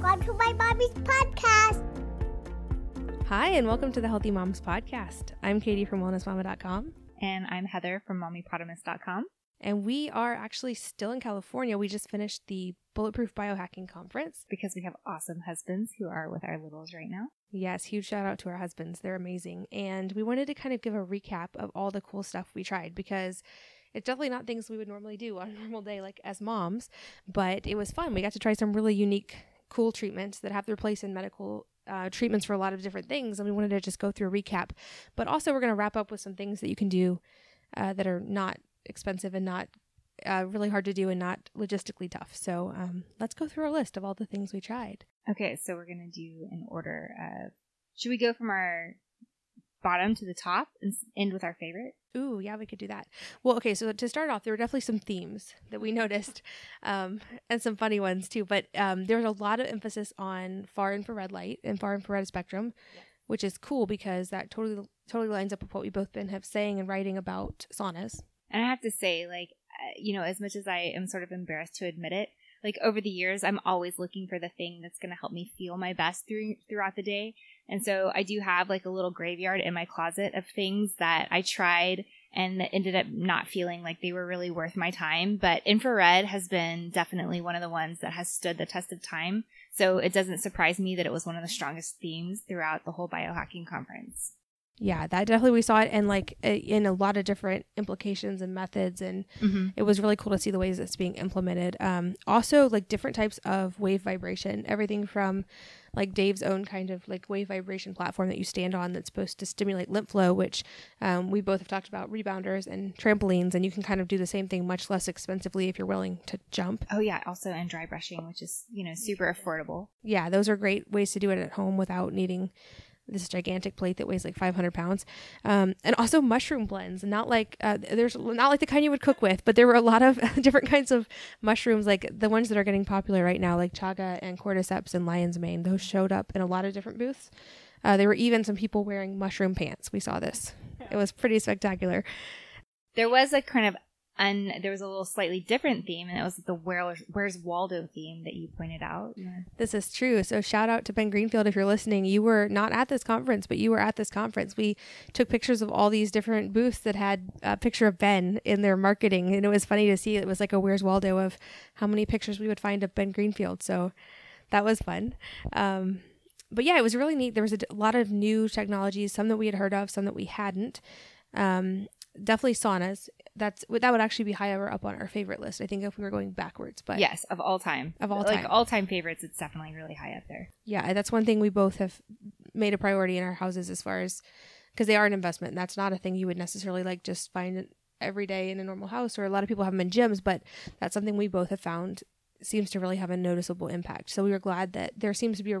Welcome to my mommy's podcast. Hi, and welcome to the Healthy Moms Podcast. I'm Katie from WellnessMama.com. And I'm Heather from MommyPotamus.com. And we are actually still in California. We just finished the Bulletproof Biohacking Conference. Because we have awesome husbands who are with our littles right now. Yes, huge shout out to our husbands. They're amazing. And we wanted to kind of give a recap of all the cool stuff we tried because it's definitely not things we would normally do on a normal day like as moms, but it was fun. We got to try some really unique, cool treatments that have their place in medical treatments for a lot of different things. And we wanted to just go through a recap, but also we're going to wrap up with some things that you can do that are not expensive and not really hard to do and not logistically tough. So let's go through our list of all the things we tried. Okay, so we're going to do an order of, should we go from our bottom to the top and end with our favorite? Ooh, yeah, we could do that. Well, okay, so to start off, there were definitely some themes that we noticed and some funny ones too, but there was a lot of emphasis on far infrared light and far infrared spectrum, yes, which is cool because that totally lines up with what we both been have saying and writing about saunas. And I have to say, like, you know, as much as I am sort of embarrassed to admit it, like over the years, I'm always looking for the thing that's going to help me feel my best throughout the day. And so I do have like a little graveyard in my closet of things that I tried and that ended up not feeling like they were really worth my time. But infrared has been definitely one of the ones that has stood the test of time. So it doesn't surprise me that it was one of the strongest themes throughout the whole biohacking conference. Yeah, that definitely, we saw it and like in a lot of different implications and methods, and it was really cool to see the ways it's being implemented. Also, like different types of wave vibration, everything from like Dave's own kind of like wave vibration platform that you stand on that's supposed to stimulate lymph flow, which we both have talked about, rebounders and trampolines, and you can kind of do the same thing much less expensively if you're willing to jump. Oh yeah, also and dry brushing, which is, you know, super affordable. Yeah, those are great ways to do it at home without needing this gigantic plate that weighs like 500 pounds. And also mushroom blends, not like there's not like the kind you would cook with, but there were a lot of different kinds of mushrooms, like the ones that are getting popular right now, like chaga and cordyceps and lion's mane. Those showed up in a lot of different booths. There were even some people wearing mushroom pants. We saw this. Yeah. It was pretty spectacular. There was a kind of there was a little slightly different theme, and it was the Where's Waldo theme that you pointed out. Yeah. This is true. So shout out to Ben Greenfield if you're listening. You were not at this conference, but you were at this conference. We took pictures of all these different booths that had a picture of Ben in their marketing, and it was funny to see. It was like a Where's Waldo of how many pictures we would find of Ben Greenfield. So that was fun. But yeah, it was really neat. There was a lot of new technologies, some that we had heard of, some that we hadn't. Definitely saunas. That would actually be higher up on our favorite list, I think, if we were going backwards. But yes, of all time. Like all time favorites, it's definitely really high up there. Yeah, that's one thing we both have made a priority in our houses as far as, because they are an investment. And that's not a thing you would necessarily like just find every day in a normal house, or a lot of people have them in gyms, but that's something we both have found seems to really have a noticeable impact. So we were glad that there seems to be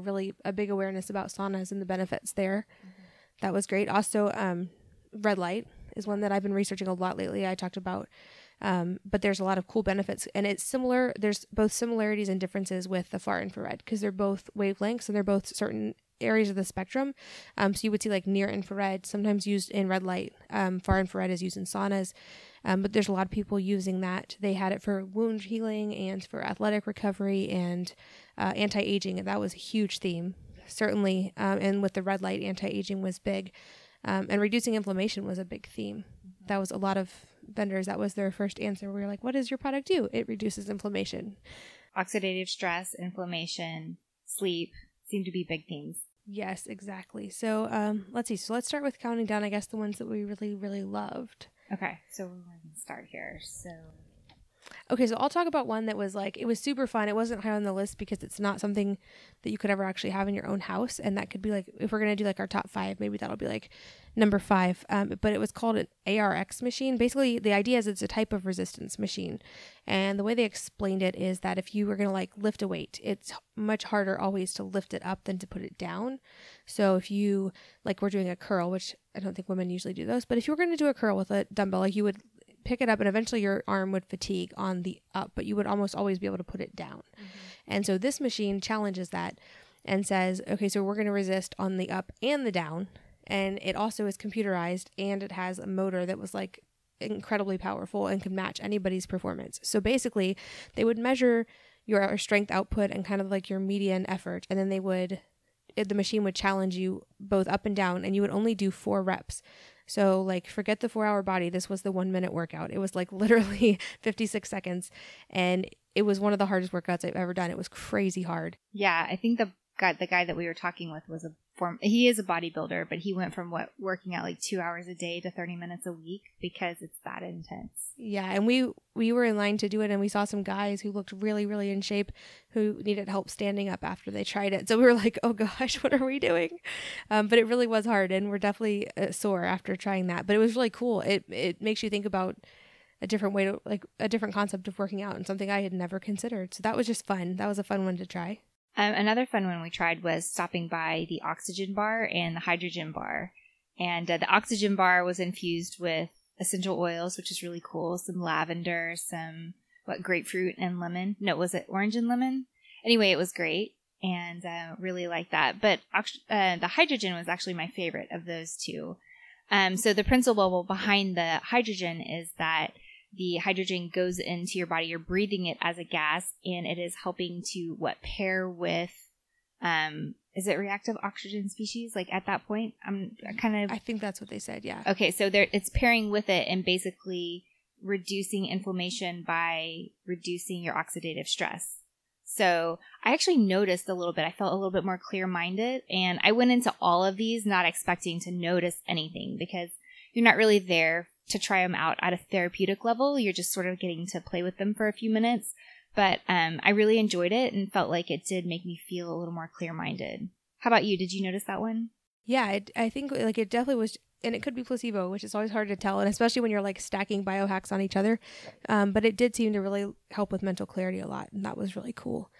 a big awareness about saunas and the benefits there. Mm-hmm. That was great. Also, red light is one that I've been researching a lot lately. I talked about, but there's a lot of cool benefits, and it's similar. There's both similarities and differences with the far infrared because they're both wavelengths and they're both certain areas of the spectrum. So you would see like near infrared sometimes used in red light. Far infrared is used in saunas, but there's a lot of people using that. They had it for wound healing and for athletic recovery and anti-aging, and that was a huge theme, certainly. And with the red light, anti-aging was big. And reducing inflammation was a big theme. Mm-hmm. That was a lot of vendors. That was their first answer. We were like, what does your product do? It reduces inflammation. Oxidative stress, inflammation, sleep seem to be big themes. Yes, exactly. So let's see. So let's start with counting down, I guess, the ones that we really, really loved. Okay. So we're going to start here. Okay, so I'll talk about one that was like, it was super fun. It wasn't high on the list because it's not something that you could ever actually have in your own house. And that could be like, if we're going to do like our top five, maybe that'll be like number five. But it was called an ARX machine. Basically, the idea is it's a type of resistance machine. And the way they explained it is that if you were going to like lift a weight, it's much harder always to lift it up than to put it down. So if you, like we're doing a curl, which I don't think women usually do those, but if you were going to do a curl with a dumbbell, like you would pick it up and eventually your arm would fatigue on the up, but you would almost always be able to put it down. Mm-hmm. And so this machine challenges that and says, okay, so we're going to resist on the up and the down. And it also is computerized, and it has a motor that was like incredibly powerful and could match anybody's performance. So basically they would measure your strength output and kind of like your median effort. And then the machine would challenge you both up and down, and you would only do 4 reps. So like, forget the 4-hour body. This was the 1-minute workout. It was like literally 56 seconds. And it was one of the hardest workouts I've ever done. It was crazy hard. Yeah. I think the guy that we were talking with was he is a bodybuilder, but he went from working out like 2 hours a day to 30 minutes a week because it's that intense. Yeah. And we were in line to do it, and we saw some guys who looked really, really in shape who needed help standing up after they tried it. So we were like, oh gosh, what are we doing? But it really was hard, and we're definitely sore after trying that, but it was really cool. It makes you think about a different way to, like, a different concept of working out, and something I had never considered. So that was just fun. That was a fun one to try. Another fun one we tried was stopping by the oxygen bar and the hydrogen bar. And the oxygen bar was infused with essential oils, which is really cool. Some lavender, some grapefruit and lemon. No, was it orange and lemon? Anyway, it was great, and really liked that. But the hydrogen was actually my favorite of those two. So the principle behind the hydrogen is that the hydrogen goes into your body, you're breathing it as a gas, and it is helping to pair with, is it reactive oxygen species? Like at that point, I think that's what they said. Yeah. Okay. So it's pairing with it and basically reducing inflammation by reducing your oxidative stress. So I actually noticed a little bit, I felt a little bit more clear-minded, and I went into all of these not expecting to notice anything, because you're not really there to try them out at a therapeutic level. You're just sort of getting to play with them for a few minutes. But I really enjoyed it and felt like it did make me feel a little more clear-minded. How about you? Did you notice that one? Yeah, I think like it definitely was, and it could be placebo, which is always hard to tell, and especially when you're like stacking biohacks on each other. But it did seem to really help with mental clarity a lot, and that was really cool.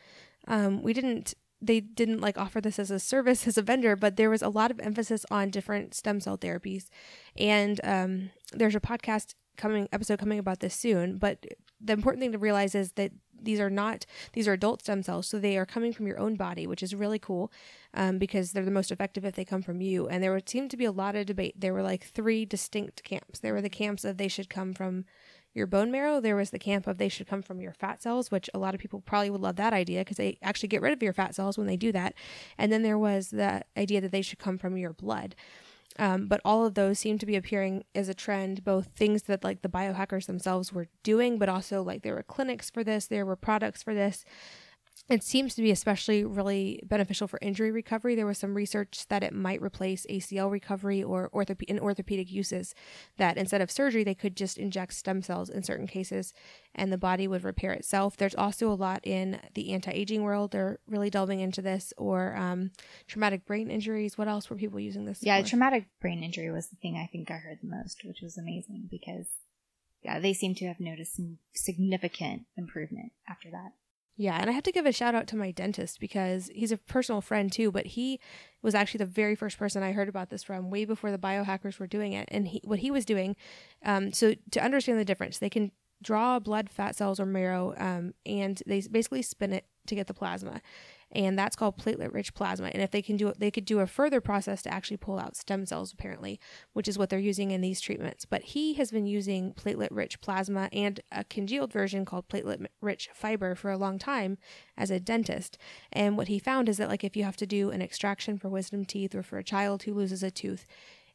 They didn't like offer this as a service, as a vendor, but there was a lot of emphasis on different stem cell therapies. And there's a podcast episode coming about this soon. But the important thing to realize is that these are adult stem cells. So they are coming from your own body, which is really cool because they're the most effective if they come from you. And there seemed to be a lot of debate. There were like 3 distinct camps. There were the camps of they should come from your bone marrow. There was the camp of they should come from your fat cells, which a lot of people probably would love that idea because they actually get rid of your fat cells when they do that. And then there was the idea that they should come from your blood. But all of those seem to be appearing as a trend, both things that like the biohackers themselves were doing, but also like there were clinics for this, there were products for this. It seems to be especially really beneficial for injury recovery. There was some research that it might replace ACL recovery or orthopedic uses, that instead of surgery, they could just inject stem cells in certain cases and the body would repair itself. There's also a lot in the anti-aging world. They're really delving into this, or traumatic brain injuries. What else were people using this for? Traumatic brain injury was the thing I think I heard the most, which was amazing because they seem to have noticed some significant improvement after that. Yeah, and I have to give a shout out to my dentist because he's a personal friend too, but he was actually the very first person I heard about this from way before the biohackers were doing it. And what he was doing, so to understand the difference, they can draw blood, fat cells, or marrow, and they basically spin it to get the plasma. And that's called platelet-rich plasma. And if they can do it, they could do a further process to actually pull out stem cells, apparently, which is what they're using in these treatments. But he has been using platelet-rich plasma and a congealed version called platelet-rich fiber for a long time as a dentist. And what he found is that, like, if you have to do an extraction for wisdom teeth or for a child who loses a tooth,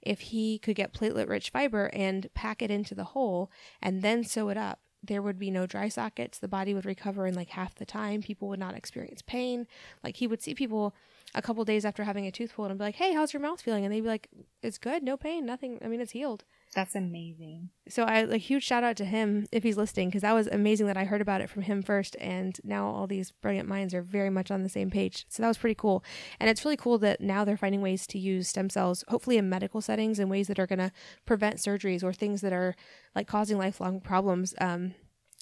if he could get platelet-rich fiber and pack it into the hole and then sew it up, there would be no dry sockets. The body would recover in like half the time. People would not experience pain. Like he would see people a couple days after having a tooth pulled and be like, hey, how's your mouth feeling? And they'd be like, it's good. No pain, nothing. I mean, it's healed. That's amazing. So huge shout out to him if he's listening, because that was amazing that I heard about it from him first. And now all these brilliant minds are very much on the same page. So that was pretty cool. And it's really cool that now they're finding ways to use stem cells, hopefully in medical settings, in ways that are going to prevent surgeries or things that are like causing lifelong problems.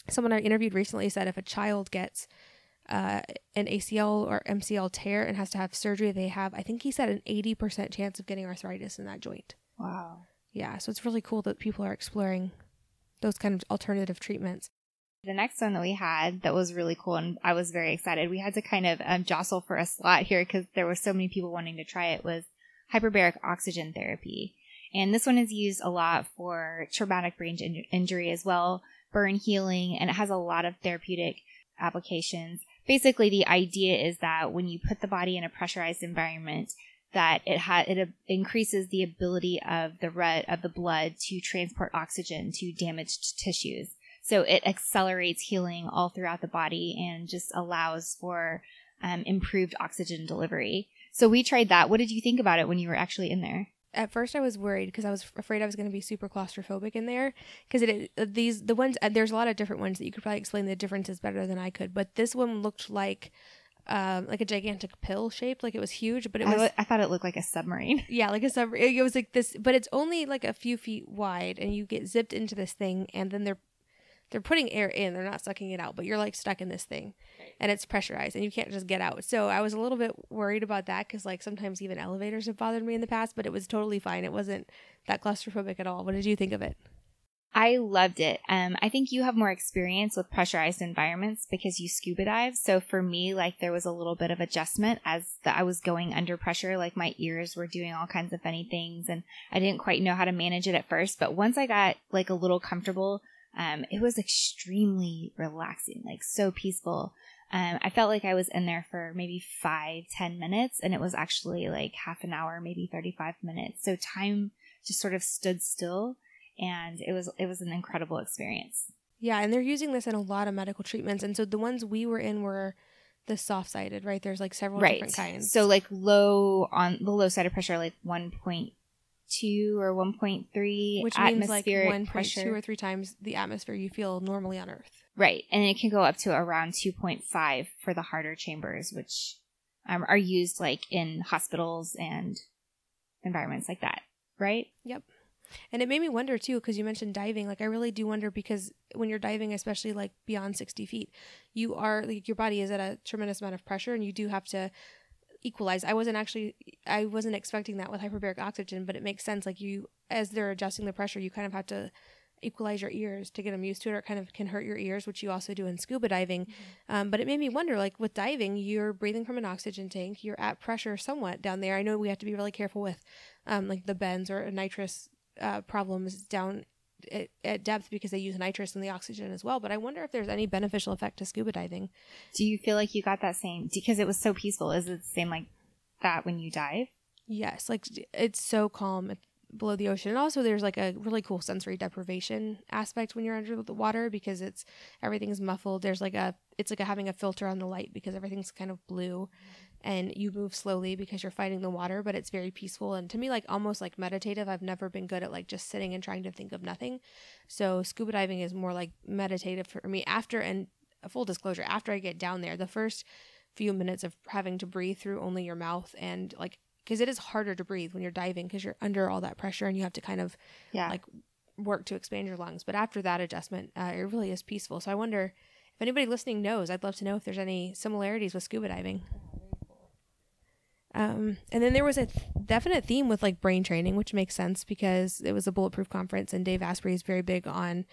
Someone I interviewed recently said if a child gets an ACL or MCL tear and has to have surgery, they have, I think he said, an 80% chance of getting arthritis in that joint. Wow. Yeah, so it's really cool that people are exploring those kind of alternative treatments. The next one that we had that was really cool, and I was very excited, we had to kind of jostle for a slot here because there were so many people wanting to try it, was hyperbaric oxygen therapy. And this one is used a lot for traumatic brain injury as well, burn healing, and it has a lot of therapeutic applications. basically the idea is that when you put the body in a pressurized environment, that it increases the ability of the blood to transport oxygen to damaged tissues. So it accelerates healing all throughout the body and just allows for improved oxygen delivery. So we tried that. What did you think about it when you were actually in there? At first I was worried because I was afraid I was going to be super claustrophobic in there because there's a lot of different ones that you could probably explain the differences better than I could, but this one looked like a gigantic pill shaped, like it was huge, but it was I thought it looked like a submarine. Yeah, like a submarine. It was like this, but it's only like a few feet wide and you get zipped into this thing and then they're putting air in, they're not sucking it out, but you're like stuck in this thing and it's pressurized and you can't just get out. So I was a little bit worried about that because like sometimes even elevators have bothered me in the past, but it was totally fine. It wasn't that claustrophobic at all. What did you think of it? I loved it. I think you have more experience with pressurized environments because you scuba dive. So for me, like there was a little bit of adjustment as I was going under pressure, like my ears were doing all kinds of funny things and I didn't quite know how to manage it at first. But once I got like a little comfortable, it was extremely relaxing, like so peaceful. I felt like I was in there for maybe 5-10 minutes and it was actually like half an hour, maybe 35 minutes. So time just sort of stood still and it was an incredible experience. Yeah. And they're using this in a lot of medical treatments. And so the ones we were in were the soft-sided, right? There's like several different kinds. So like on the low side of pressure, like 1.2 or 1.3, which means like 1.2 or 3 times the atmosphere you feel normally on Earth. Right. And it can go up to around 2.5 for the harder chambers, which are used like in hospitals and environments like that. Right? Yep. And it made me wonder too, because you mentioned diving, like I really do wonder because when you're diving, especially like beyond 60 feet, you are like your body is at a tremendous amount of pressure and you do have to equalize. I wasn't expecting that with hyperbaric oxygen, but it makes sense. Like you, as they're adjusting the pressure, you kind of have to equalize your ears to get them used to it, or it kind of can hurt your ears, which you also do in scuba diving. Mm-hmm. But it made me wonder, like with diving, you're breathing from an oxygen tank, you're at pressure somewhat down there. I know we have to be really careful with like the bends or nitrous problems down at depth because they use nitrous in the oxygen as well. But I wonder if there's any beneficial effect to scuba diving. Do you feel like you got that same, because it was so peaceful, is it the same like that when you dive? Yes, like it's so calm below the ocean. And also there's like a really cool sensory deprivation aspect when you're under the water because it's, everything's muffled. There's like having a filter on the light because everything's kind of blue and you move slowly because you're fighting the water, but it's very peaceful. And to me, like almost like meditative, I've never been good at like just sitting and trying to think of nothing. So scuba diving is more like meditative for me. And a full disclosure, after I get down there, the first few minutes of having to breathe through only your mouth and like, because it is harder to breathe when you're diving because you're under all that pressure and you have to kind of like work to expand your lungs. But after that adjustment, it really is peaceful. So I wonder if anybody listening knows, I'd love to know if there's any similarities with scuba diving. And then there was a definite theme with like brain training, which makes sense because it was a Bulletproof conference and Dave Asprey is very big on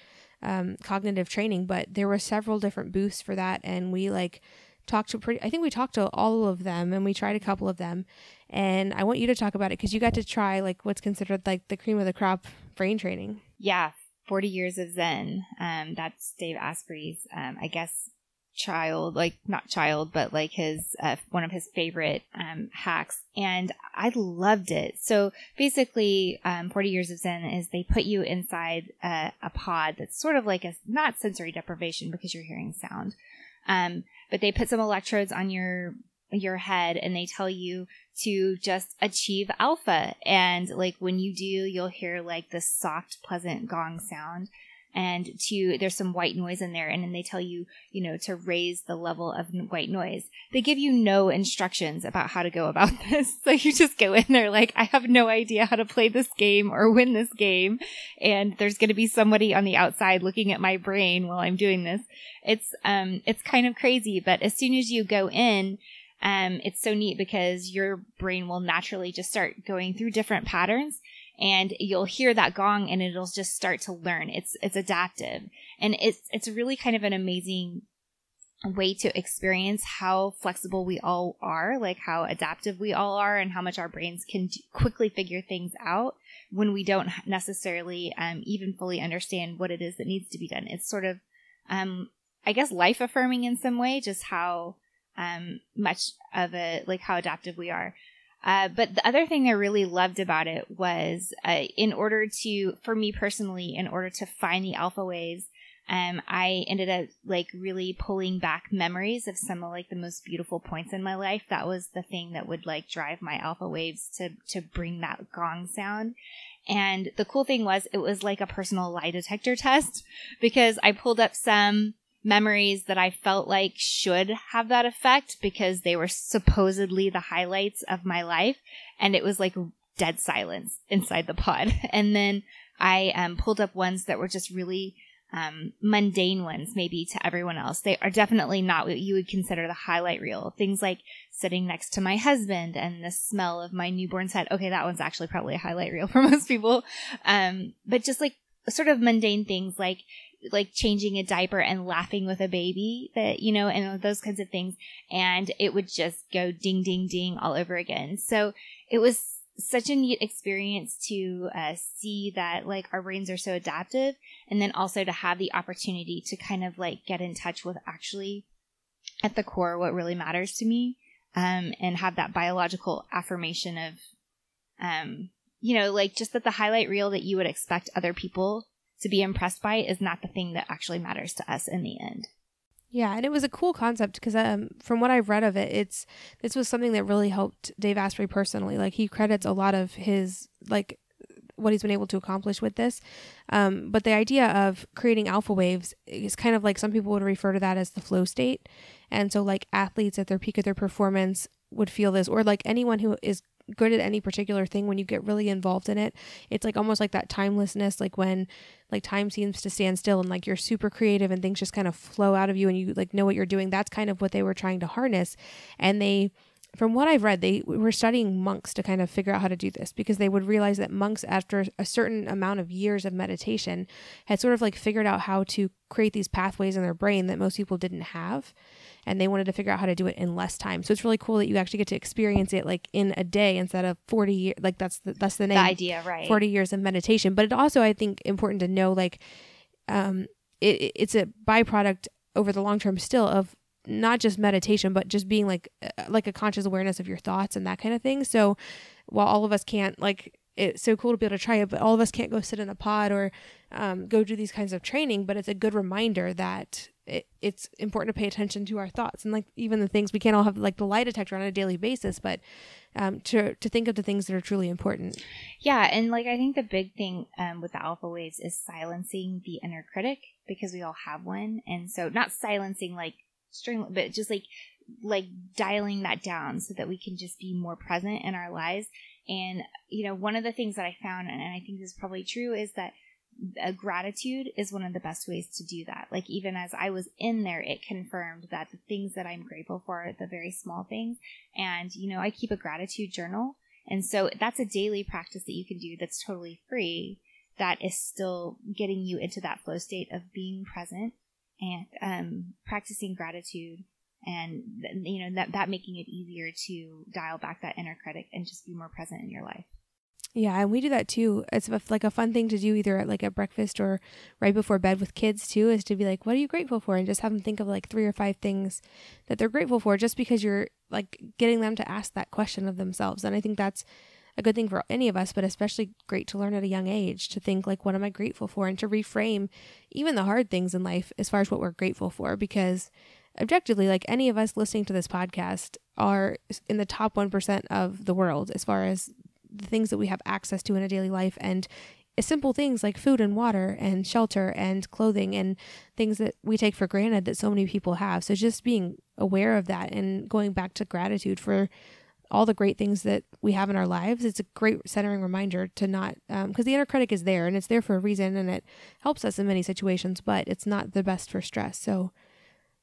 cognitive training, but there were several different booths for that. And we like talked to I think we talked to all of them and we tried a couple of them. And I want you to talk about it because you got to try like what's considered like the cream of the crop brain training. Yeah. 40 Years of Zen. That's Dave Asprey's, I guess, his one of his favorite hacks, and I loved it. So basically 40 Years of Zen is they put you inside a pod that's sort of like a, not sensory deprivation because you're hearing sound, but they put some electrodes on your head and they tell you to just achieve alpha, and like when you do, you'll hear like this soft pleasant gong sound. And there's some white noise in there, and then they tell you, you know, to raise the level of white noise. They give you no instructions about how to go about this. So you just go in there like, I have no idea how to play this game or win this game. And there's going to be somebody on the outside looking at my brain while I'm doing this. It's kind of crazy, but as soon as you go in, it's so neat because your brain will naturally just start going through different patterns. And you'll hear that gong and it'll just start to learn. It's adaptive. And it's really kind of an amazing way to experience how flexible we all are, like how adaptive we all are and how much our brains can quickly figure things out when we don't necessarily even fully understand what it is that needs to be done. It's sort of, I guess, life affirming in some way, just how much of a, like, how adaptive we are. But the other thing I really loved about it was, for me personally, in order to find the alpha waves, I ended up, like, really pulling back memories of some of, like, the most beautiful points in my life. That was the thing that would, like, drive my alpha waves to bring that gong sound. And the cool thing was, it was like a personal lie detector test, because I pulled up some memories that I felt like should have that effect because they were supposedly the highlights of my life. And it was like dead silence inside the pod. And then I pulled up ones that were just really mundane ones, maybe to everyone else. They are definitely not what you would consider the highlight reel. Things like sitting next to my husband and the smell of my newborn's head. Okay, that one's actually probably a highlight reel for most people. But just like sort of mundane things like changing a diaper and laughing with a baby, that, you know, and those kinds of things. And it would just go ding, ding, ding all over again. So it was such a neat experience to see that, like, our brains are so adaptive, and then also to have the opportunity to kind of, like, get in touch with actually at the core what really matters to me, and have that biological affirmation of, you know, like, just that the highlight reel that you would expect other people to be impressed by is not the thing that actually matters to us in the end. Yeah, and it was a cool concept because from what I've read of it, this was something that really helped Dave Asprey personally. Like, he credits a lot of his, like, what he's been able to accomplish with this. But the idea of creating alpha waves is kind of like, some people would refer to that as the flow state. And so, like, athletes at their peak of their performance would feel this, or like anyone who is good at any particular thing, when you get really involved in it, it's like almost like that timelessness, like when, like, time seems to stand still and, like, you're super creative and things just kind of flow out of you and you, like, know what you're doing. That's kind of what they were trying to harness. And they, from what I've read, they were studying monks to kind of figure out how to do this, because they would realize that monks, after a certain amount of years of meditation, had sort of, like, figured out how to create these pathways in their brain that most people didn't have. And they wanted to figure out how to do it in less time. So it's really cool that you actually get to experience it, like, in a day instead of 40 years. Like, that's the name. The idea, right? 40 years of meditation. But it also, I think, important to know, like, it's a byproduct over the long term still of not just meditation, but just being like a conscious awareness of your thoughts and that kind of thing. So while all of us can't, like, it's so cool to be able to try it, but all of us can't go sit in a pod or go do these kinds of training. But it's a good reminder that it's important to pay attention to our thoughts, and, like, even the things we can't all have, like, the lie detector on a daily basis, but to think of the things that are truly important. Yeah. And, like, I think the big thing with the alpha waves is silencing the inner critic, because we all have one. And so not silencing, like, string, but just like dialing that down so that we can just be more present in our lives. And, you know, one of the things that I found, and I think this is probably true, is that gratitude is one of the best ways to do that. Like, even as I was in there, it confirmed that the things that I'm grateful for are the very small things. And, you know, I keep a gratitude journal. And so that's a daily practice that you can do that's totally free, that is still getting you into that flow state of being present and practicing gratitude. And, you know, that making it easier to dial back that inner critic and just be more present in your life. Yeah, and we do that too. It's like a fun thing to do, either at, like, at breakfast or right before bed with kids too, is to be like, what are you grateful for? And just have them think of, like, 3 or 5 things that they're grateful for, just because you're, like, getting them to ask that question of themselves. And I think that's a good thing for any of us, but especially great to learn at a young age, to think, like, what am I grateful for? And to reframe even the hard things in life as far as what we're grateful for, because objectively, like, any of us listening to this podcast are in the top 1% of the world as far as the things that we have access to in a daily life, and simple things like food and water and shelter and clothing and things that we take for granted that so many people have. So just being aware of that and going back to gratitude for all the great things that we have in our lives. It's a great centering reminder to not, because the inner critic is there, and it's there for a reason, and it helps us in many situations, but it's not the best for stress. So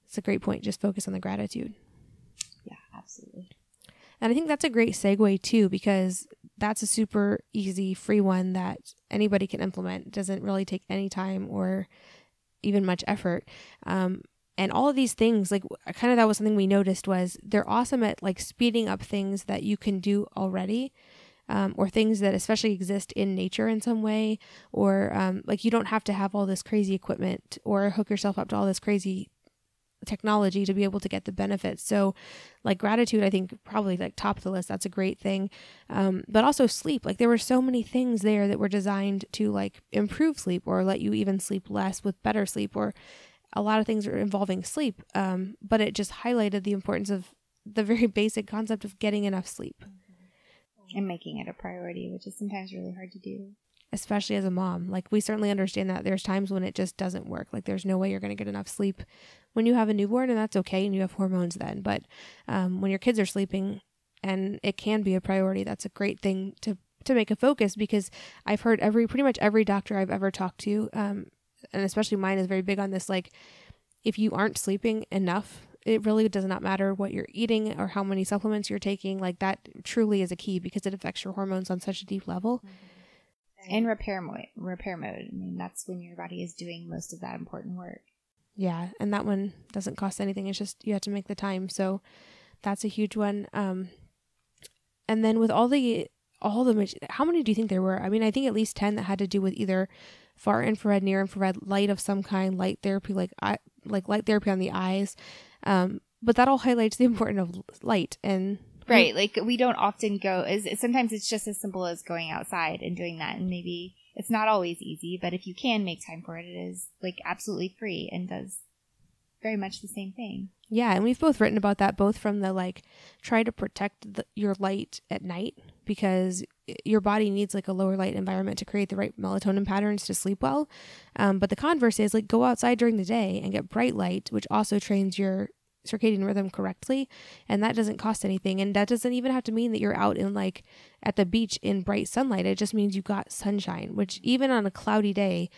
it's a great point. Just focus on the gratitude. Yeah, absolutely. And I think that's a great segue too, because that's a super easy, free one that anybody can implement. It doesn't really take any time or even much effort. And all of these things, like, kind of, that was something we noticed, was they're awesome at, like, speeding up things that you can do already, or things that especially exist in nature in some way, or like, you don't have to have all this crazy equipment or hook yourself up to all this crazy technology to be able to get the benefits. So like gratitude, I think probably like top of the list. That's a great thing. But also sleep, like there were so many things there that were designed to like improve sleep or let you even sleep less with better sleep, or a lot of things are involving sleep. But it just highlighted the importance of the very basic concept of getting enough sleep. And making it a priority, which is sometimes really hard to do. Especially as a mom. Like we certainly understand that there's times when it just doesn't work. Like there's no way you're going to get enough sleep when you have a newborn, and that's okay. And you have hormones then. But when your kids are sleeping and it can be a priority, that's a great thing to make a focus, because I've heard pretty much every doctor I've ever talked to, and especially mine is very big on this. Like if you aren't sleeping enough, it really does not matter what you're eating or how many supplements you're taking. Like that truly is a key, because it affects your hormones on such a deep level. Mm-hmm. In repair mode. I mean, that's when your body is doing most of that important work. Yeah. And that one doesn't cost anything. It's just, you have to make the time. So that's a huge one. And then with all the, how many do you think there were? I mean, I think at least 10 that had to do with either far infrared, near infrared, light of some kind, light therapy, like light therapy on the eyes. But that all highlights the importance of light. And right. Like we don't often go, sometimes it's just as simple as going outside and doing that. And maybe it's not always easy, but if you can make time for it, it is like absolutely free and does very much the same thing. Yeah. And we've both written about that, both from the like, try to protect your light at night, because your body needs like a lower light environment to create the right melatonin patterns to sleep well. But the converse is like go outside during the day and get bright light, which also trains your circadian rhythm correctly, and that doesn't cost anything, and that doesn't even have to mean that you're out in like at the beach in bright sunlight. It just means you got sunshine, which even on a cloudy day,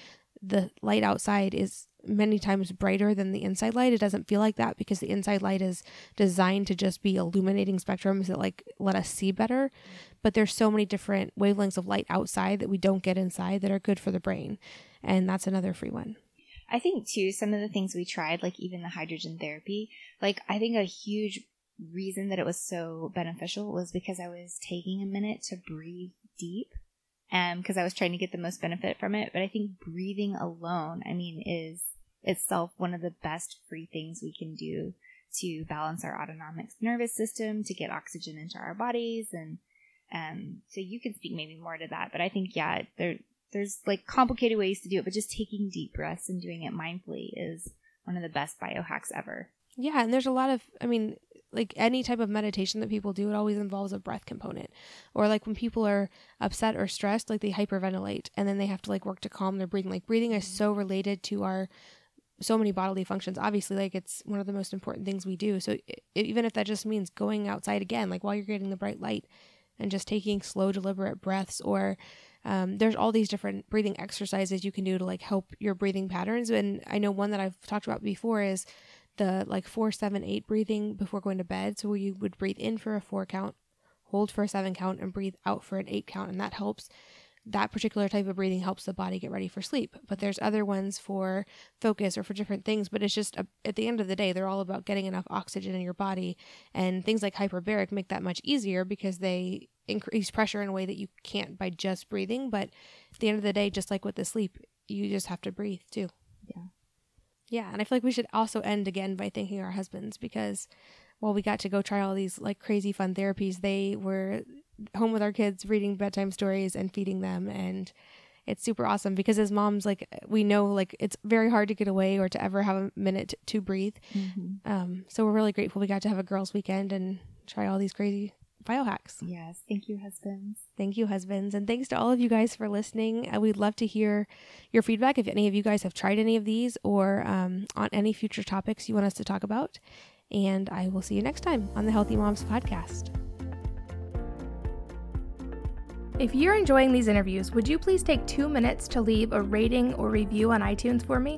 the light outside is many times brighter than the inside light. It doesn't feel like that because the inside light is designed to just be illuminating spectrums that like let us see better, but there's so many different wavelengths of light outside that we don't get inside that are good for the brain, and that's another free one. I think, too, some of the things we tried, like even the hydrogen therapy, like I think a huge reason that it was so beneficial was because I was taking a minute to breathe deep, because I was trying to get the most benefit from it. But I think breathing alone, I mean, is itself one of the best free things we can do to balance our autonomic nervous system, to get oxygen into our bodies. And so you can speak maybe more to that. But I think, yeah, there's like complicated ways to do it, but just taking deep breaths and doing it mindfully is one of the best biohacks ever. Yeah. And there's a lot of, I mean, like any type of meditation that people do, it always involves a breath component. Or like when people are upset or stressed, like they hyperventilate and then they have to like work to calm their breathing. Like breathing is so related to our so many bodily functions. Obviously, like it's one of the most important things we do. So even if that just means going outside again, like while you're getting the bright light and just taking slow, deliberate breaths, or there's all these different breathing exercises you can do to like help your breathing patterns. And I know one that I've talked about before is the like 4-7-8 breathing before going to bed. So you would breathe in for a 4 count, hold for a 7 count, and breathe out for an 8 count. And that helps. That particular type of breathing helps the body get ready for sleep. But there's other ones for focus or for different things. But it's just at the end of the day, they're all about getting enough oxygen in your body. And things like hyperbaric make that much easier because they increase pressure in a way that you can't by just breathing. But at the end of the day, just like with the sleep, you just have to breathe too. Yeah. Yeah. And I feel like we should also end again by thanking our husbands, because while we got to go try all these like crazy fun therapies, they were home with our kids reading bedtime stories and feeding them, and it's super awesome because as moms, like we know like it's very hard to get away or to ever have a minute to breathe. Mm-hmm. So we're really grateful we got to have a girls' weekend and try all these crazy biohacks. Yes. Thank you husbands. And thanks to all of you guys for listening. We'd love to hear your feedback if any of you guys have tried any of these, or on any future topics you want us to talk about. And I will see you next time on the Healthy Moms Podcast. If you're enjoying these interviews, would you please take 2 minutes to leave a rating or review on iTunes for me?